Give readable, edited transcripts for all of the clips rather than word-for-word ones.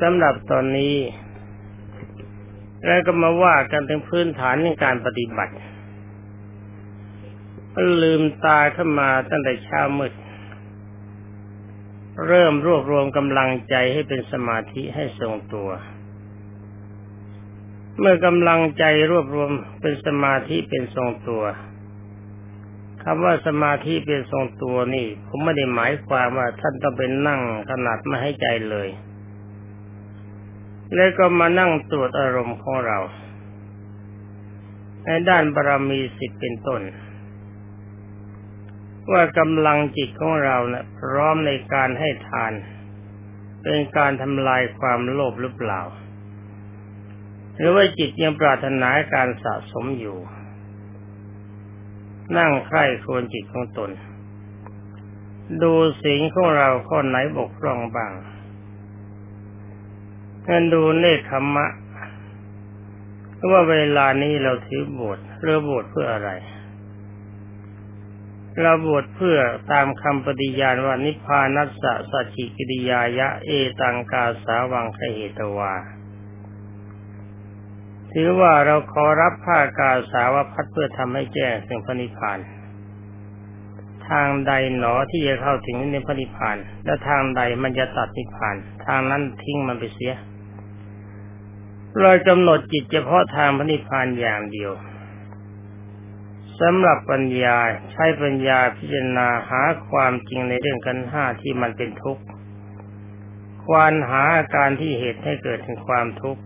สำหรับตอนนี้แล้วก็มาว่ากันถึงพื้นฐานในการปฏิบัติลืมตาขึ้นมาตั้งแต่เช้ามืดเริ่มรวบรวมกำลังใจให้เป็นสมาธิให้ทรงตัวเมื่อกำลังใจรวบรวมเป็นสมาธิเป็นทรงตัวคำว่าสมาธิเป็นทรงตัวนี่ผมไม่ได้หมายความว่าท่านต้องเป็นนั่งขนาดไม่ให้ใจเลยแล้วก็มานั่งตรวจอารมณ์ของเราในด้านบารมีสิบเป็นต้นว่ากำลังจิตของเรานะพร้อมในการให้ทานเป็นการทำลายความโลภหรือเปล่าหรือว่าจิตยังปรารถนาการสะสมอยู่นั่งใคร่ครวญจิตของตนดูสิ่งของเราข้อไหนบกพร่องบ้างการดูเนกขมะว่าเวลานี้เราถือบวชหรือบวชเพื่ออะไรเราบวชเพื่อตามคำปฏิญาณว่านิพพานัสสะสัจฉิกิริยายะเอตังกาสาวังคเหตวาถือว่าเราขอรับผ้ากาสาวพัดเพื่อทำให้แจ้งถึงพระนิพพานทางใดหนอที่จะเข้าถึงในพระนิพพานและทางใดมันจะตัดนิพพานทางนั้นทิ้งมันไปเสียเรากำหนดจิตเฉพาะทางพระนิพพานอย่างเดียวสำหรับปัญญาใช้ปัญญาพิจารณาหาความจริงในเรื่องขันธ์ห้าที่มันเป็นทุกข์ควานหาอาการที่เหตุให้เกิดถึงความทุกข์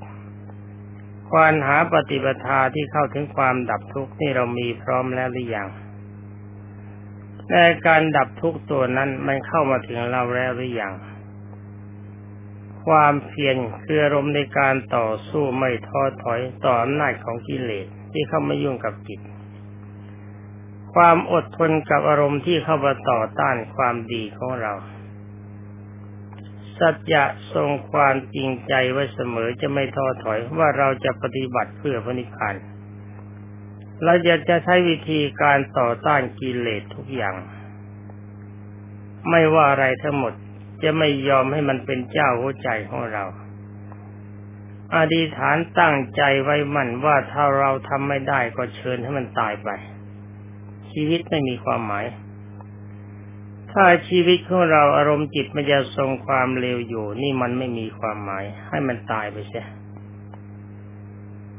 ควานหาปฏิปทาที่เข้าถึงความดับทุกข์นี่เรามีพร้อมแล้วหรือยังแต่การดับทุกข์ตัวนั้นมันเข้ามาถึงเราแล้วหรือยังความเพียรคืออารมณ์ในการต่อสู้ไม่ท้อถอยต่ออำนาจของกิเลสที่เข้ามายุ่งกับจิตความอดทนกับอารมณ์ที่เข้ามาต่อต้านความดีของเราสัจจะทรงความจริงใจไว้เสมอจะไม่ท้อถอยว่าเราจะปฏิบัติเพื่อพระนิพพานเราจะใช้วิธีการต่อต้านกิเลสทุกอย่างไม่ว่าอะไรทั้งหมดจะไม่ยอมให้มันเป็นเจ้าหัวใจของเราอธิษฐานตั้งใจไว้มั่นว่าถ้าเราทำไม่ได้ก็เชิญให้มันตายไปชีวิตไม่มีความหมายถ้าชีวิตของเราอารมณ์จิตมันจะทรงความเลวอยู่นี่มันไม่มีความหมายให้มันตายไปเสีย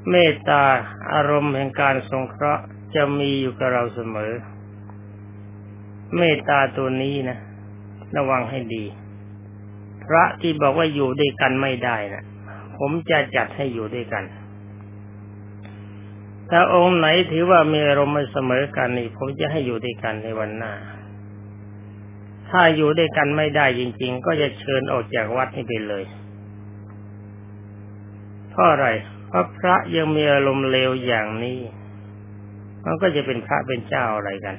เมตตาอารมณ์แห่งการสงเคราะห์จะมีอยู่กับเราเสมอเมตตาตัวนี้นะระวังให้ดีพระที่บอกว่าอยู่ด้วยกันไม่ได้นะผมจะจัดให้อยู่ด้วยกันถ้าองค์ไหนถือว่ามีอารมณ์ไม่เสมอกันนี่ผมจะให้อยู่ด้วยกันในวันหน้าถ้าอยู่ด้วยกันไม่ได้จริงๆก็จะเชิญออกจากวัดนี้ไปเลยเพราะอะไรเพราะพระยังมีอารมณ์เลวอย่างนี้มันก็จะเป็นพระเป็นเจ้าอะไรกัน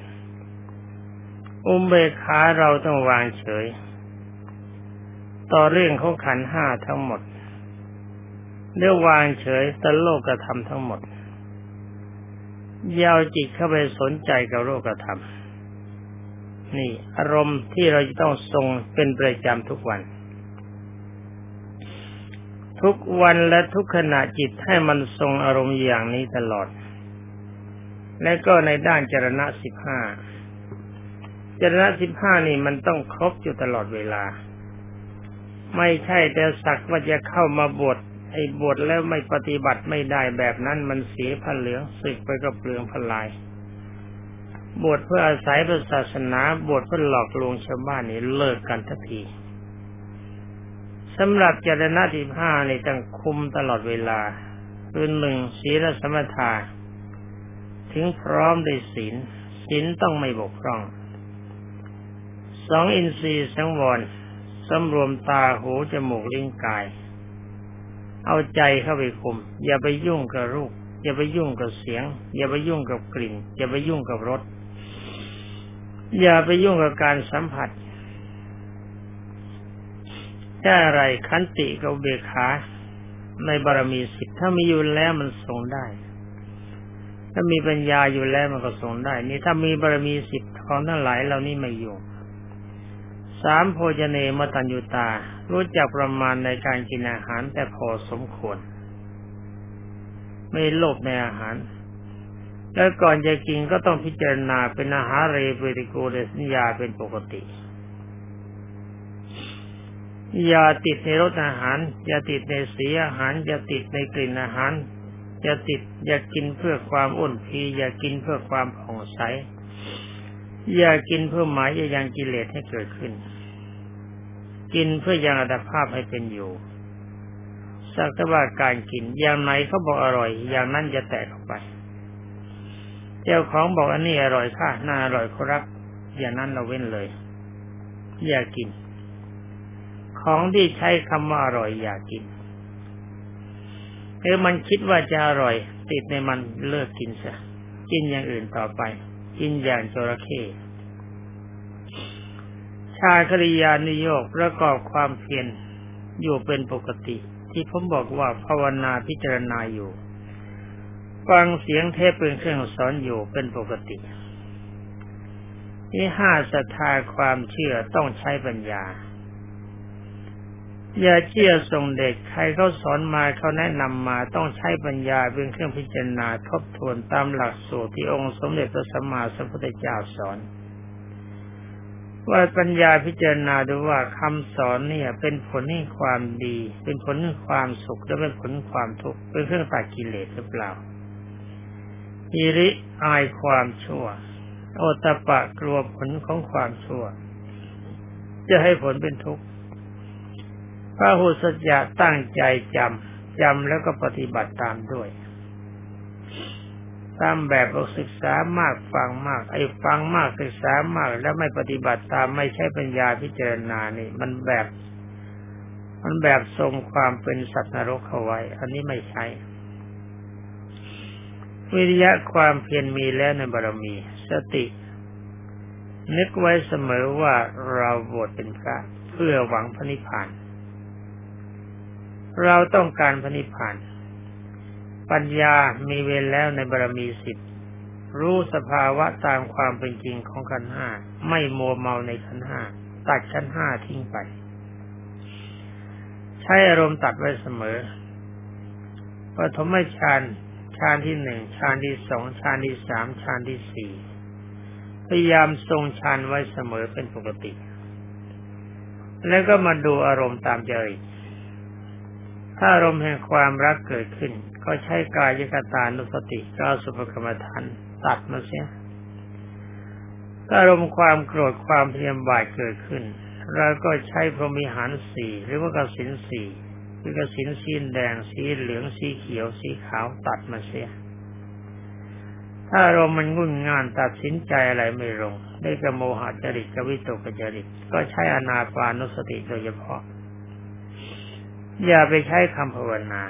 อุเบกขาเราต้องวางเฉยต่อเรื่องของขันธ์ห้าทั้งหมดเรื่องวางเฉยต่อโลกธรรมทั้งหมดยาวจิตเข้าไปสนใจกับโลกธรรมนี่อารมณ์ที่เราจะต้องทรงเป็นประจำทุกวันทุกวันและทุกขณะจิตให้มันทรงอารมณ์อย่างนี้ตลอดและก็ในด้านจรณะ15จรณะ15นี่มันต้องครบอยู่ตลอดเวลาไม่ใช่แต่สักว่าจะเข้ามาบวชไอ้บวชแล้วไม่ปฏิบัติไม่ได้แบบนั้นมันเสียผ้าเหลืองสึกไปกับเปลืองผ้าลายบวชเพื่ออาศัยพระศาสนาบวชเพื่อหลอกลวงชาวบ้านนี่เลิกกันทันทีสำหรับจรณะที่ห้าในต้องคุมตลอดเวลาคือหนึ่งศีลสมาทานถึงพร้อมด้วยศีลศีลต้องไม่บกพร่องสองอินทรีย์สังวรสำรวมตาหูจมูกลิ้นกายเอาใจเข้าไปคุมอย่าไปยุ่งกับรูปอย่าไปยุ่งกับเสียงอย่าไปยุ่งกับกลิ่นอย่าไปยุ่งกับรสอย่าไปยุ่งกับการสัมผัสได้อะไรขันติกับอุเบกขาในบารมีสิบถ้ามีอยู่แล้วมันทรงได้ถ้ามีปัญญาอยู่แล้วมันก็ทรงได้นี่ถ้ามีบารมีสิบของทั้งหลายเหล่านี้ไม่อยู่ สามโภชเนมตัญญูตารู้จักประมาณในการกินอาหารแต่พอสมควรไม่โลภในอาหารและก่อนจะกินก็ต้องพิจารณาเป็นอาหารเรเปติโกเรสัญญาเป็นปกติอย่าติดในรสอาหารอย่าติดในสีอาหารอย่าติดในกลิ่นอาหารอย่ากินเพื่อความอ้วนพีอย่ากินเพื่อความผ่องใสอย่ากินเพื่อหมายอย่ายังกิเลสให้เกิดขึ้นกินเพื่อยังอัตภาพให้เป็นอยู่สักแต่ว่าการกินอย่างไหนเขาบอกอร่อยอย่างนั้นจะแตกออกไปเจ้าของบอกอันนี้อร่อยค่ะน่าอร่อยครับอย่างนั้นเราเว้นเลยอย่ากินของที่ใช้คำว่าอร่อยอย่ากินคือมันคิดว่าจะอร่อยติดในมันเลิกกินซะกินอย่างอื่นต่อไปกินอย่างจระเข้ชาคริยานิโยคประกอบความเพียรอยู่เป็นปกติที่ผมบอกว่าภาวนาพิจารณาอยู่ฟังเสียงเทพเป็นเครื่องสอนอยู่เป็นปกติที่ห้าศรัทธาความเชื่อต้องใช้ปัญญาอย่าเชื่อส่งเด็กใครเขาสอนมาเขาแนะนำมาต้องใช้ปัญญาเป็นเครื่องพิจารณาทบทวนตามหลักสูตรที่องค์สมเด็จพระสัมมาสัมพุทธเจ้าสอนว่าปัญญาพิจารณาดูว่าคำสอนเนี่ยเป็นผลให้ความดีเป็นผลให้ความสุขและเป็นผลให้ความทุกข์เป็นเครื่องตัดกิเลสหรือเปล่าอิริอายความชั่วโอตตัปปะกลัวผลของความชั่วจะให้ผลเป็นทุกข์พหุสัจจะตั้งใจจำแล้วก็ปฏิบัติตามด้วยตามแบบเราศึกษามากฟังมากไอ้ฟังมากศึกษามากแล้วไม่ปฏิบัติตามไม่ใช่ปัญญาพิจารณานี่มันแบบทรงความเป็นสัตว์นรกเอาไว้อันนี้ไม่ใช่วิริยะความเพียรมีแล้วในบารมีสตินึกไว้เสมอว่าเราบวชเป็นพระเพื่อหวังพระนิพพานเราต้องการพระนิพพานปัญญามีเวรแล้วในบารมีสิบรู้สภาวะตามความเป็นจริงของขันธ์ห้าไม่มัวเมาในขันธ์ห้าตัดขันธ์ห้าทิ้งไปใช้อารมณ์ตัดไว้เสมอปฐมฌานที่หนึ่งฌานที่สองฌานที่สามฌานที่สี่พยายามทรงฌานไว้เสมอเป็นปกติแล้วก็มาดูอารมณ์ตามใจถ้าอารมณ์แห่งความรักเกิดขึ้นก็ใช้กายคตานุสติก้าวสุภกรรมฐานตัดมาเสียถ้าอารมณ์ความโกรธความพยาบาทเกิดขึ้นเราก็ใช้พรหมวิหารสี่หรือว่ากสิณสี่คือกสิณสีแดงสีเหลืองสีเขียวสีขาวตัดมาเสียถ้าอารมณ์มันงุ่นง่านตัดสินใจอะไรไม่ลงได้กโมหจริตกวิตกจริตก็ใช้อานาปานุสติโดยเฉพาะอย่าไปใช้คำภาวนา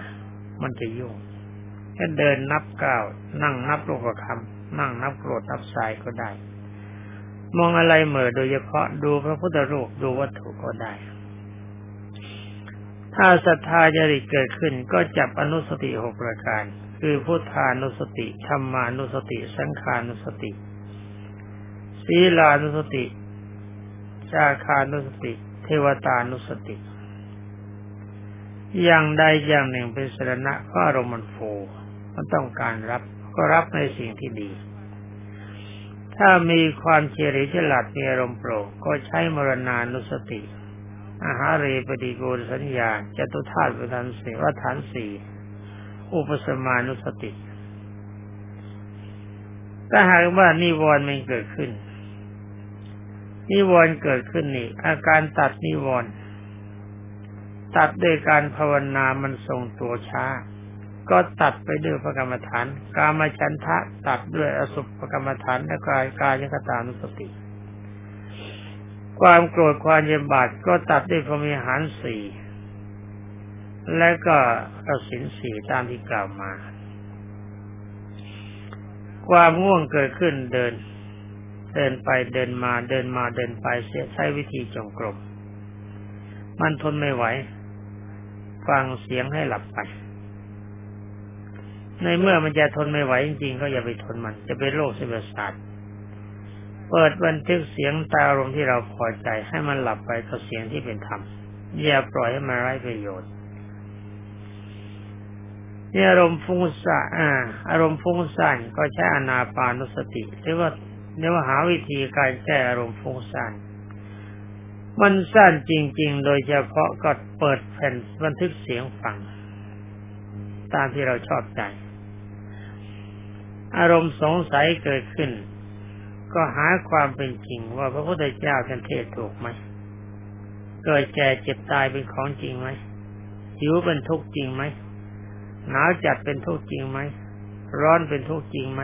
มันจะยุ่งแค่เดินนับก้าวนั่งนับรูปคำนั่งนับโกรธนับสายก็ได้มองอะไรเหม่อโดยเฉพาะดูพระพุทธรูปดูวัตถุก็ได้ถ้าศรัทธาจริตเกิดขึ้นก็จับอนุสติหกประการคือพุทธานุสติธรรมานุสติสังขานุสติศีลานุสติจาคานุสติเทวตานุสติอย่างใดอย่างหนึ่งเป็นสรณะก็อารมณ์มันโฟมันต้องการรับก็รับในสิ่งที่ดีถ้ามีความเฉลียวฉลาดมีอารมณ์โปรก็ใช้มรณานุสติอาหาเรปฏิโกรสัญญาจตุธาตุประธานสี่วัฏฐานสี่อุปสมานุสติถ้าหากว่านิวรณ์มันเกิดขึ้นนิวรณ์เกิดขึ้นนี่อาการตัดนิวรณ์ตัดด้วยการภาวนามันทรงตัวช้าก็ตัดไปด้วยพระกรรมฐานกามฉันทะตัดด้วยอสุภกรรมฐานและกายคตานุสติความโกรธความเย็นบาดก็ตัดด้วยพรหมวิหารสี่และก็ศีลสี่ตามที่กล่าวมาความง่วงเกิดขึ้นเดินไปเดินมาเดินไปเสียใช้วิธีจงกรมมันทนไม่ไหวฟังเสียงให้หลับไปในเมื่อมันจะทนไม่ไหวจริงๆก็อย่าไปทนมันจะเป็นโรคเส้นประสาท เปิดบันทึกเสียงตารมที่เราพอใจให้มันหลับไปกับเสียงที่เป็นธรรมอย่าปล่อยให้มันไร้ประโยชน์เนี่ยอารมณ์ฟุ้งซ่านก็ใช้อานาปานสติหรือว่าหาวิธีการแก้อารมณ์ฟุ้งซ่านมันซ่านจริงๆโดยเฉพาะก็เปิดแผ่นบันทึกเสียงฟังตามที่เราชอบใจอารมณ์สงสัยเกิดขึ้นก็หาความเป็นจริงว่าพระพุทธเจ้าท่านเทศถูกไหมเกิดแก่เจ็บตายเป็นของจริงไหมหิวเป็นทุกข์จริงไหมหนาวจัดเป็นทุกข์จริงไหมร้อนเป็นทุกข์จริงไหม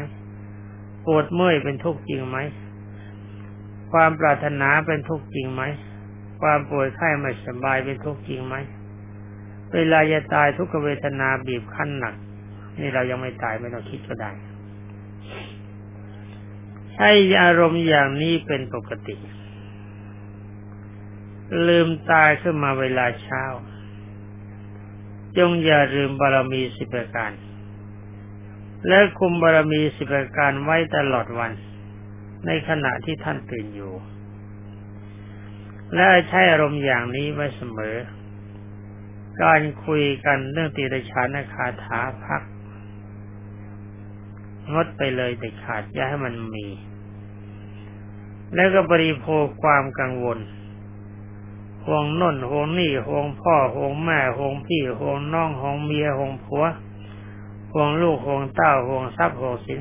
ปวดเมื่อยเป็นทุกข์จริงไหมความปรารถนาเป็นทุกข์จริงไหมความป่วยไข้ไม่สบายเป็นทุกข์จริงไหมเวลาจะตายทุกขเวทนาบีบคั้นหนักนี่เรายังไม่ตายไม่ต้องคิดก็ได้ใช้อารมณ์อย่างนี้เป็นปกติลืมตายขึ้นมาเวลาเช้าจงอย่าลืมบารมีสิบประการและคุมบารมีสิบประการไว้ตลอดวันในขณะที่ท่านตื่นอยู่และใช้อารมณ์อย่างนี้ไว้เสมอการคุยกันเรื่องติริชานคาถาพักงดไปเลยเด็ดขาดอย่าให้มันมีแล้วก็บริโภคความกังวลห่วงโน่นห่วงนี่ห่วงพ่อห่วงแม่ห่วงพี่ห่วงน้องห่วงเมียห่วงผัวห่วงลูกห่วงเต้าห่วงทรัพย์ห่วงสิน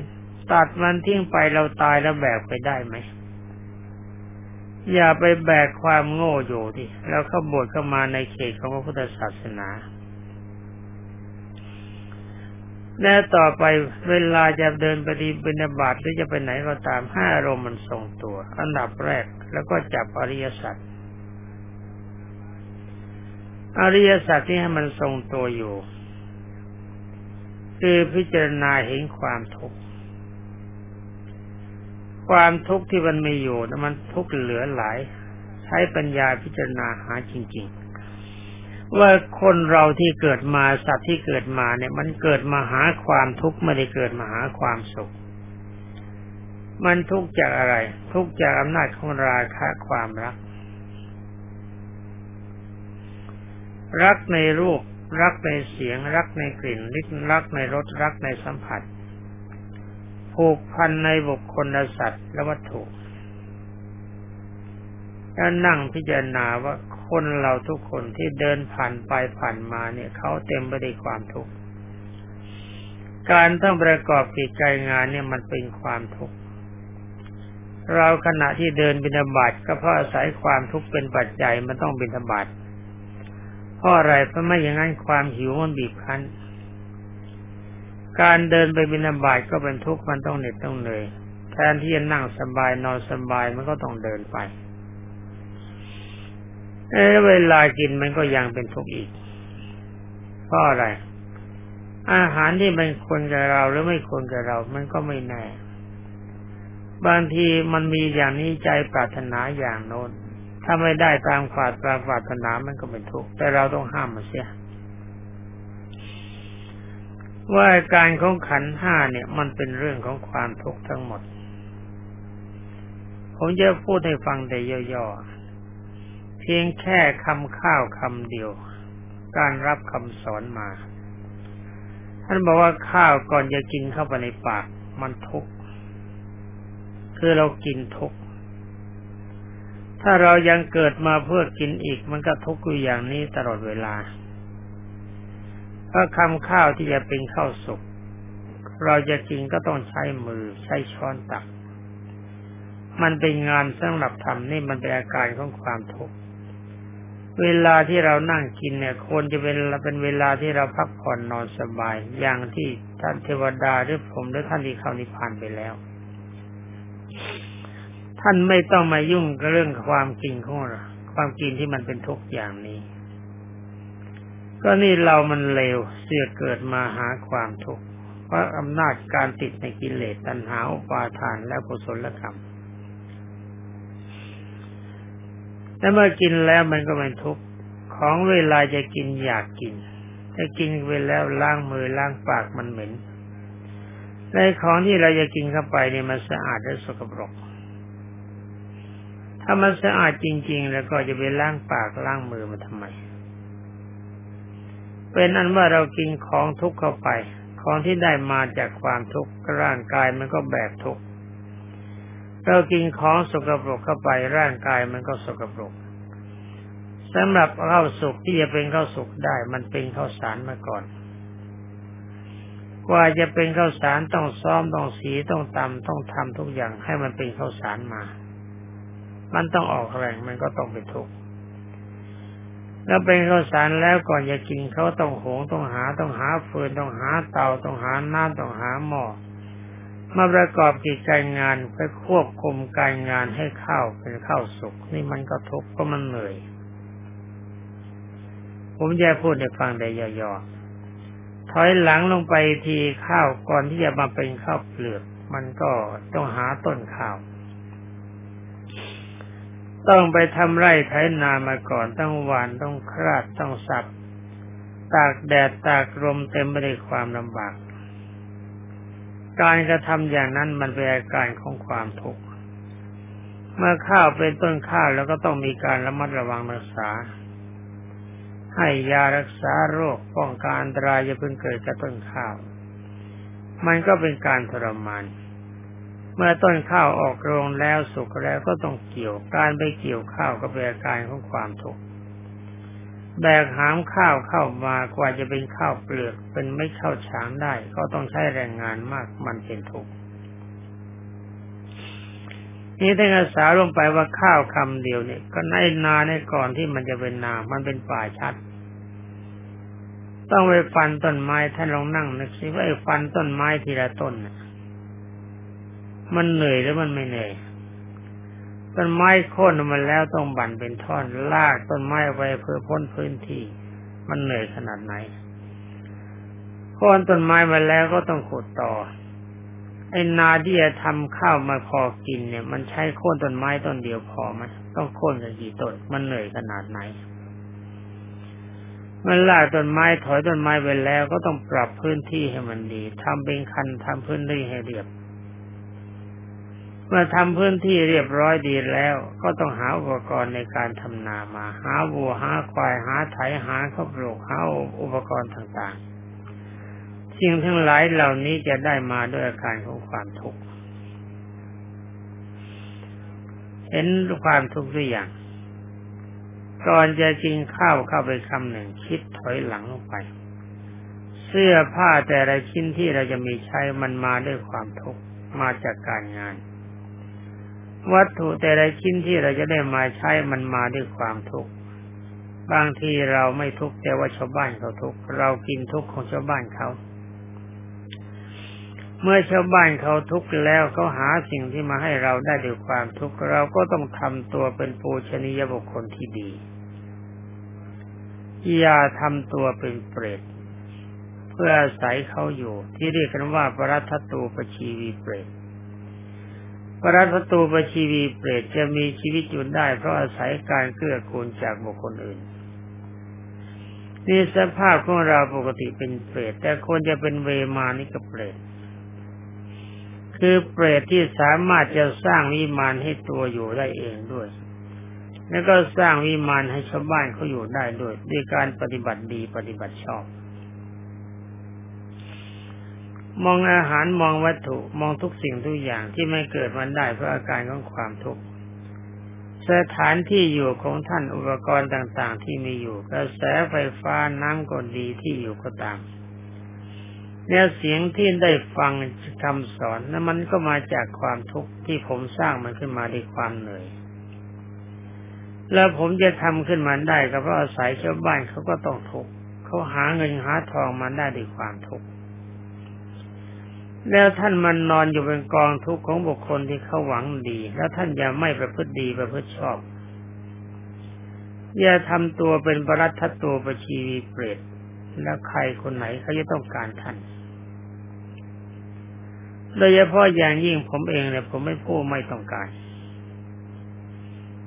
ตัดมันทิ้งไปเราตายแล้วแบกไปได้ไหมอย่าไปแบกความโง่อยู่ดิแล้วก็บวชเข้ามาในเขตของพระพุทธศาสนาแน่ต่อไปเวลาจะเดินปฏิบัติบาตหรือจะไปไหนก็ตามให้อารมณ์มันทรงตัวอันดับแรกแล้วก็จับอริยสัจที่ให้มันทรงตัวอยู่คือพิจารณาเห็นความทุกข์ที่มันมีอยู่นั้นมันทุกข์เหลือหลายใช้ปัญญาพิจารณาหาจริงๆว่าคนเราที่เกิดมาสัตว์ที่เกิดมาเนี่ยมันเกิดมาหาความทุกข์ไม่ได้เกิดมาหาความสุขมันทุกข์จากอะไรทุกข์จากอำนาจของราคะความรักในรูปรักในเสียงรักในกลิ่นรักในรสรักในสัมผัสผูกพันในบุคคลและสัตว์และวัตถุแล้วนั่งพิจารณาว่าคนเราทุกคนที่เดินผ่านไปผ่านมาเนี่ยเขาเต็มไปด้วยความทุกข์การต้องประกอบกิจการงานเนี่ยมันเป็นความทุกข์เราขณะที่เดินบิณฑบาตก็เพราะอาศัยความทุกข์เป็นปัจจัยมันต้องบิณฑบาตเพราะอะไรเพราะไม่อย่างนั้นความหิวมันบีบคั้นการเดินไปบิณฑบาตก็เป็นทุกข์มันต้องเหน็ดต้องเหนื่อยแทนที่จะนั่งสบายนอนสบายมันก็ต้องเดินไปเวลากินมันก็ยังเป็นทุกข์อีกเพราะอะไรอาหารที่มันควรกับเราหรือไม่ควรกับเรามันก็ไม่แน่บางทีมันมีอย่างนี้ใจปรารถนาอย่างโน้นถ้าไม่ได้ตามความปรารถนามันก็เป็นทุกข์แต่เราต้องห้ามมันเสียว่าการของขันธ์ห้าเนี่ยมันเป็นเรื่องของความทุกข์ทั้งหมดผมจะพูดให้ฟังแต่ย่อๆเพียงแค่คำข้าวคำเดียวการรับคำสอนมาท่านบอกว่าข้าวก่อนจะกินเข้าไปในปากมันทุกข์คือเรากินทุกข์ถ้าเรายังเกิดมาเพื่อกินอีกมันก็ทุกข์อยู่อย่างนี้ตลอดเวลาเพราะคำข้าวที่จะเป็นข้าวสุกเราจะกินก็ต้องใช้มือใช้ช้อนตักมันเป็นงานสำหรับทำนี่มันเป็นอาการของความทุกข์เวลาที่เรานั่งกินเนี่ยควรจะเป็นเวลาที่เราพักผ่อนนอนสบายอย่างที่ท่านเทวดาหรือผมหรือท่านที่เข้านิพพานไปแล้วท่านไม่ต้องมายุ่งกับเรื่องความกินของเราความกินที่มันเป็นทุกข์อย่างนี้ก็นี่เรามันเลวเสือกเกิดมาหาความทุกข์เพราะอำนาจการติดในกิเลสตัณหาอุปาทานและกุศลกรรมแต่เมื่อกินแล้วมันก็เป็นทุกข์ของเวลาจะกินอยากกินถ้ากินไปแล้วล้างมือล้างปากมันเหม็นในของที่เราจะกินเข้าไปเนี่ยมันสะอาดและสกปรก ถ้ามันสะอาดจริงๆแล้วก็จะไปล้างปากล้างมือมันทำไมเป็นอันว่าเรากินของทุกข์เข้าไปของที่ได้มาจากความทุกข์ร่างกายมันก็แบกทุกข์เรากินของสกปรกเข้าไปร่างกายมันก็สกปรกสำหรับข้าวสุกที่จะเป็นข้าวสุกได้มันเป็นข้าวสารมาก่อนกว่าจะเป็นข้าวสารต้องซ้อมต้องสีต้องตำต้องทำทุกอย่างให้มันเป็นข้าวสารมามันต้องออกแรงมันก็ต้องเป็นทุกข์แล้วเป็นข้าวสารแล้วก่อนจะกินเขาต้องโหงต้องหาฟืนต้องหาเตาต้องหาน้ำต้องหาหม้อมาประกอบกิจการงานไปควบคุมการงานให้ข้าวเป็นข้าวสุกนี่มันก็ทุกข์เพราะมันเหนื่อยผมจะพูดให้ฟังได้ย่อๆถอยหลังลงไปทีข้าวก่อนที่จะมาเป็นข้าวเปลือกมันก็ต้องหาต้นข้าวต้องไปทำไร่ไถนามาก่อนต้องหว่านต้องคราดต้องสับตากแดดตากลมเต็มไปด้วยความลำบากการกระทำอย่างนั้นมันเป็นอาการของความทุกข์เมื่อข้าวเป็นต้นข้าวแล้วก็ต้องมีการระมัดระวังรักษาให้ยารักษาโรคป้องกันอันตรายอย่าเพิ่งเกิดกับต้นข้าวมันก็เป็นการทรมานเมื่อต้นข้าวออกรวงแล้วสุกแล้วก็ต้องเกี่ยวการไปเกี่ยวข้าวก็เป็นอาการของความทุกข์แบกหามข้าวเข้ามากว่าจะเป็นข้าวเปลือกเป็นไม่เข้าฉางได้ก็ต้องใช้แรงงานมากมันเป็นทุกข์นี่ถ้าศึกษาลงไปว่าข้าวคำเดียวเนี่ยก็ในนาในก่อนที่มันจะเป็นนามันเป็นป่าชัดต้องไปฟันต้นไม้ท่านลองนั่งนึกสิว่าไอ้ฟันต้นไม้ทีละต้นมันเหนื่อยหรือมันไม่เหนื่อยต้นไม้โค่นมันแล้วต้องบั่นเป็นท่อนลากต้นไม้ไปเพื่อพ้นพื้นที่มันเหนื่อยขนาดไหนโค่นต้นไม้มาแล้วก็ต้องขุดต่อไอ้นาที่จะทำข้าวมาพอกินเนี่ยมันใช้โค่นต้นไม้ต้นเดียวพอไหมต้องโค่นกันกี่ต้นมันเหนื่อยขนาดไหนมันลากต้นไม้ถอยต้นไม้ไปแล้วก็ต้องปรับพื้นที่ให้มันดีทำเป็นคันทำพื้นที่ให้เรียบเมื่อทำพื้นที่เรียบร้อยดีแล้วก็ต้องหาอุปกรณ์ในการทำนามาหาวัวหาควายหาไถหาข้าวโพดหาอุปกรณ์ต่างๆสิ่งทั้งหลายเหล่านี้จะได้มาด้วยอาการของความทุกข์เห็นความทุกข์หรือยังก่อนจะกินข้าวเข้าไปคำหนึ่งคิดถอยหลังลงไปเสื้อผ้าแต่ละชิ้นที่เราจะมีใช้มันมาด้วยความทุกข์มาจากการงานวัตถุแต่ละชิ้นที่เราจะได้มาใช้มันมาด้วยความทุกข์บางทีเราไม่ทุกข์แต่ว่าชาวบ้านเขาทุกข์เรากินทุกข์ของชาวบ้านเขาเมื่อชาวบ้านเขาทุกข์แล้วเขาหาสิ่งที่มาให้เราได้ด้วยความทุกข์เราก็ต้องทำตัวเป็นปูชนียบุคคลที่ดีอย่าทำตัวเป็นเปรตเพื่ออาศัยเขาอยู่ที่เรียกกันว่าปรัตถตูปชีวีเปรตปรัตถตูปชีวีเปรตจะมีชีวิตอยู่ได้เพราะอาศัยการเกื้อกูลจากบุคคลอื่นนี่สภาพของเราปกติเป็นเปรตแต่ควรจะเป็นเวมานิกเปรตคือเปรตที่สามารถจะสร้างวิมานให้ตัวอยู่ได้เองด้วยแล้วก็สร้างวิมานให้ชาวบ้านเขาอยู่ได้ด้วยด้วยการปฏิบัติดีปฏิบัติชอบมองอาหารมองวัตถุมองทุกสิ่งทุกอย่างที่ไม่เกิดมันได้เพราะอาการของความทุกข์สถานที่อยู่ของท่านอุปกรณ์ต่างๆที่มีอยู่กระแสไฟฟ้าน้ำก็ดีที่อยู่ก็ตามเนี่ยเสียงที่ได้ฟังคำสอนนั้นมันก็มาจากความทุกข์ที่ผมสร้างมันขึ้นมาด้วยความเหนื่อยแล้วผมจะทำขึ้นมาได้ก็เพราะอาศัยชาวบ้านเขาก็ต้องทุกข์เขาหาเงินหาทองมาได้ด้วยความทุกข์แล้วท่านมันนอนอยู่เป็นกองทุกข์ของบุคคลที่เขาหวังดีแล้วท่านอย่าไม่ประพฤติดีประพฤติชอบอย่าทำตัวเป็นปรัตถตูปชีวีเปรตแล้วใครคนไหนเขาจะต้องการท่านโดยเฉพาะอย่างยิ่งผมเองเนี่ยผมไม่พูดไม่ต้องการ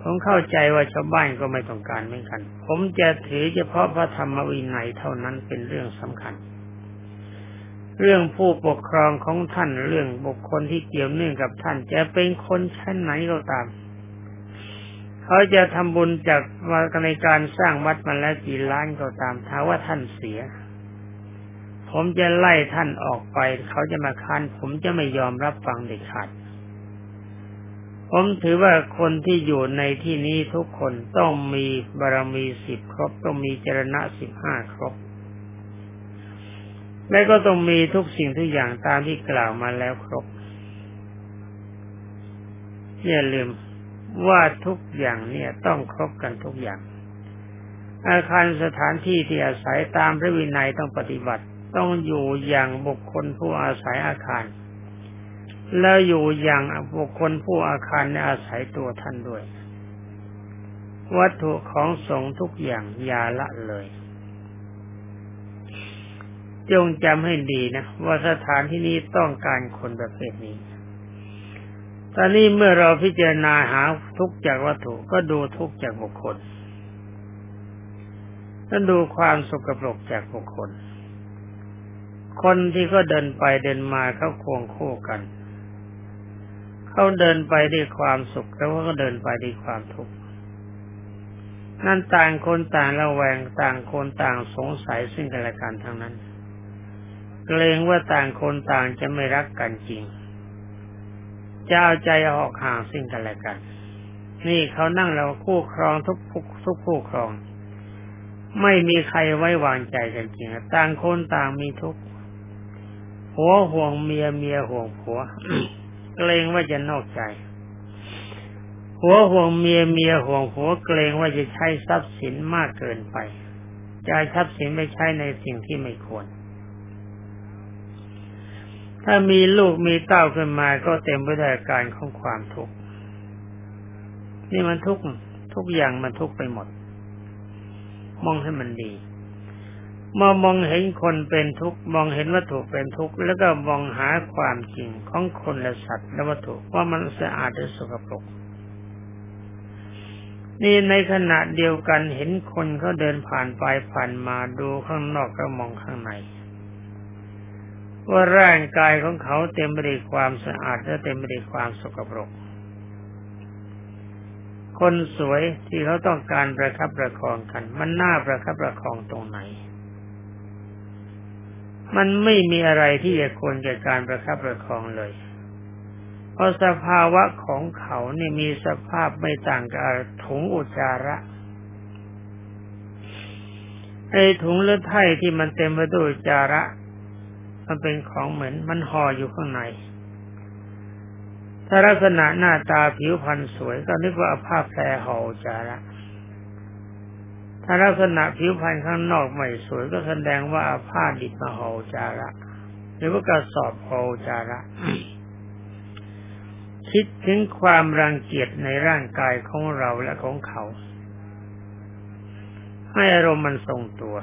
ผมเข้าใจว่าชาวบ้านก็ไม่ต้องการเหมือนกันผมจะถือเฉพาะพระธรรมวินัยเท่านั้นเป็นเรื่องสำคัญเรื่องผู้ปกครองของท่านเรื่องบุคคลที่เกี่ยวเนื่องกับท่านจะเป็นคนชั้นไหนก็ตาม เขาจะทำบุญจากในการสร้างวัดมาแล้วกี่ล้านก็ตามถ้าว่าท่านเสียผมจะไล่ท่านออกไปเขาจะมาค้านผมจะไม่ยอมรับฟังเด็ดขาดผมถือว่าคนที่อยู่ในที่นี้ทุกคนต้องมีบารมี10ครบต้องมีจรณะ15ครบและก็ต้องมีทุกสิ่งทุกอย่างตามที่กล่าวมาแล้วครบอย่าลืมว่าทุกอย่างเนี่ยต้องครบกันทุกอย่างอาคารสถานที่ที่อาศัยตามพระวินัยต้องปฏิบัติต้องอยู่อย่างบุคคลผู้อาศัยอาคารแล้วอยู่อย่างบุคคลผู้อาคารในอาศัยตัวท่านด้วยวัตถุของสงฆ์ทุกอย่างอย่าละเลยจงจำให้ดีนะว่าสถานที่นี้ต้องการคนประเภทนี้ตอนนี้เมื่อเราพิจารณาหาทุกข์จากวัตถุก็ดูทุกข์จากบุคคลท่านดูความสกปรกจากบุคคลคนที่ก็เดินไปเดินมาเขาควงคู่กันเขาเดินไปด้วยความสุขแล้วก็เดินไปด้วยความทุกข์นั่นต่างคนต่างระแวงต่างคนต่างสงสัยซึ่งกันและกันทั้งนั้นเกรงว่าต่างคนต่างจะไม่รักกันจริงจะเอาใจออกห่างซึ่งกันและกันนี่เขานั่งเราคู่ครองทุกคู่ครองไม่มีใครไว้วางใจกันจริงต่างคนต่างมีทุกข์ผัวห่วงเมียเมียห่วงผัว เกรงว่าจะนอกใจผัวห่วงเมียเมียห่วงผัวเกรงว่าจะใช้ทรัพย์สินมากเกินไปจะทรัพย์สินไปใช้ในสิ่งที่ไม่ควรถ้ามีลูกมีเต้าขึ้นมาก็เต็มไปด้วยอาการของความทุกข์นี่มันทุกข์ทุกอย่างมันทุกข์ไปหมดมองให้มันดีมองเห็นคนเป็นทุกข์มองเห็นวัตถุเป็นทุกข์แล้วก็มองหาความจริงของคนและสัตว์และวัตถุว่ามันสะอาดหรือสกปรกนี่ในขณะเดียวกันเห็นคนเขาเดินผ่านไปผ่านมาดูข้างนอกก็มองข้างในว่าร่างกายของเขาเต็มไปด้วยความสะอาดและเต็มไปด้วยความสกปรกคนสวยที่เขาต้องการประคับประคองกันมันน่าประคับประคองตรงไหนมันไม่มีอะไรที่จะควรแก่การประคับประคองเลยเพราะสภาวะของเขานี่มีสภาพไม่ต่างกับถุงอุจจาระไอ้ถุงเลือดไถ่ที่มันเต็มไปด้วยอุจจาระมันเป็นของเหมือนมันห่ออยู่ข้างในถ้าลักษณะหน้าตาผิวพรรณสวยก็นึกว่าผ้าแพรห่ออุจจาระถ้าลักษณะผิวพรรณข้างนอกไม่สวยก็แสดงว่าผ้าดิบมาห่ออุจจาระหรือว่ากระสอบห่ออุจจาระ คิดถึงความรังเกียจในร่างกายของเราและของเขาให้อารมณ์มันทรงตัว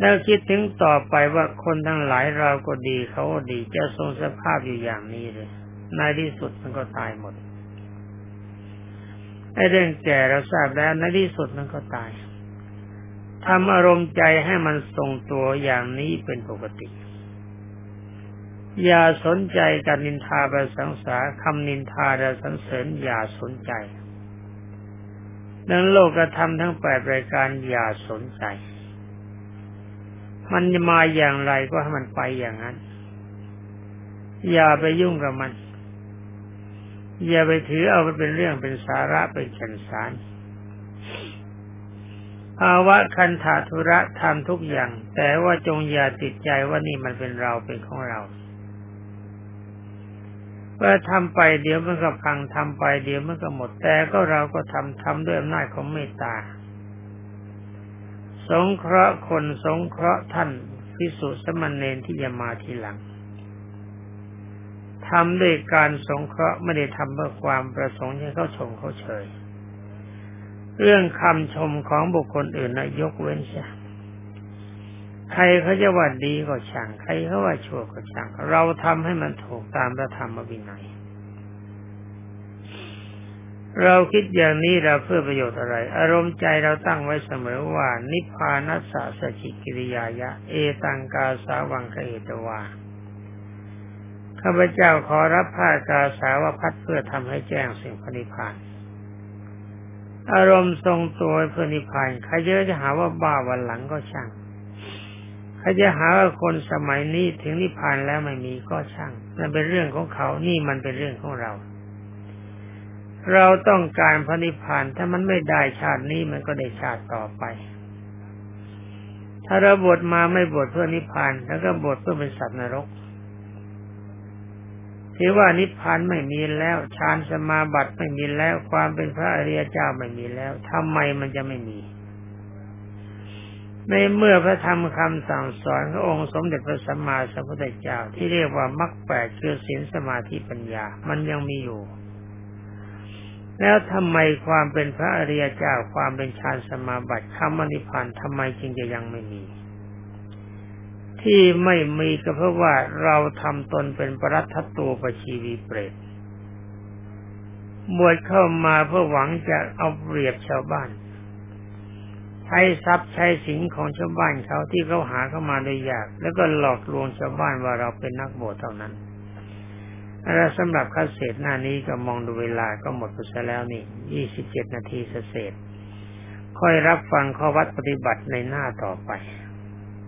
แล้วคิดถึงต่อไปว่าคนทั้งหลายเราก็ดีเขาก็ดีจะทรงสภาพอยู่อย่างนี้เลยในที่สุดมันก็ตายหมดไอ้เรื่องแก่เราทราบแล้วในที่สุดมันก็ตายทำอารมณ์ใจให้มันทรงตัวอย่างนี้เป็นปกติอย่าสนใจการนินทาและสรรเสริญคำนินทาและสรรเสริญอย่าสนใจดังโลกธรรมทั้ง8รายการอย่าสนใจมันจะมาอย่างไรก็ให้มันไปอย่างนั้นอย่าไปยุ่งกับมันอย่าไปถือเอามันเป็นเรื่องเป็นสาระเป็นฉันสารภาวะคันธาธุระทำทุกอย่างแต่ว่าจงอย่าติดใจว่านี่มันเป็นเราเป็นของเราเมื่อทำไปเดี๋ยวมันก็พังทำไปเดี๋ยวมันก็หมดแต่ก็เราก็ทำด้วยอำนาจของเมตตาสงเคราะห์คนสงเคราะห์ท่านภิกษุสมณเณรที่จะมาทีหลังทำด้วยการสงเคราะห์ไม่ได้ทำเพื่อความประสงค์ให้เขาชมเขาเชยเรื่องคำชมของบุคคลอื่นนะยกเว้นเสียใครเขาจะว่าดีก็ช่างใครเขาว่าชั่วก็ช่างเราทำให้มันถูกตามพระธรรมวินัยเราคิดอย่างนี้เราเพื่อประโยชน์อะไรอารมณ์ใจเราตั้งไว้เสมอว่านิพพานัสสะสจิกิริยายะเอตังกาสาวังคเหตวาข้าพเจ้าขอรับผ้ากาสาวพัดเพื่อทำให้แจ้งสิ่งพระนิพพาน อารมณ์ทรงตัวเพื่อนิพพานใครเยอะจะหาว่าบ้าวันหลังก็ช่างใครจะหาว่าคนสมัยนี้ถึงนิพพานแล้วไม่มีก็ช่างนั่นเป็นเรื่องของเขานี่มันเป็นเรื่องของเราเราต้องการพระนิพพานถ้ามันไม่ได้ชาตินี้มันก็ได้ชาติต่อไปถ้าเราบวชมาไม่บวชเพื่อนิพพานแล้วก็บวชเพื่อเป็นสัตว์นรกที่ว่านิพพานไม่มีแล้วฌานสมาบัติไม่มีแล้วความเป็นพระอริยเจ้าไม่มีแล้วทำไมมันจะไม่มีในเมื่อพระธรรมคำสั่งสอนขององค์สมเด็จพระสัมมาสัมพุทธเจ้าที่เรียกว่ามรรคแปดคือศีลสมาธิปัญญามันยังมีอยู่แล้วทำไมความเป็นพระอริยเจ้าความเป็นฌานสมาบัติธรรมนิพพานทำไมจึงจะยังไม่มีที่ไม่มีก็เพราะว่าเราทำตนเป็นปรัตถตูปชีวีเปรตบวชเข้ามาเพื่อหวังจะเอาเปรียบชาวบ้านใช้ทรัพย์ใช้สินของชาวบ้านเขาที่เขาหาเข้ามาโดยยากแล้วก็หลอกลวงชาวบ้านว่าเราเป็นนักบวชเท่านั้นและสำหรับคาเสดหน้านี้ก็มองดูเวลาก็หมดไปแล้วนี่27 นาทีเสร็จค่อยรับฟังข้อวัดปฏิบัติในหน้าต่อไป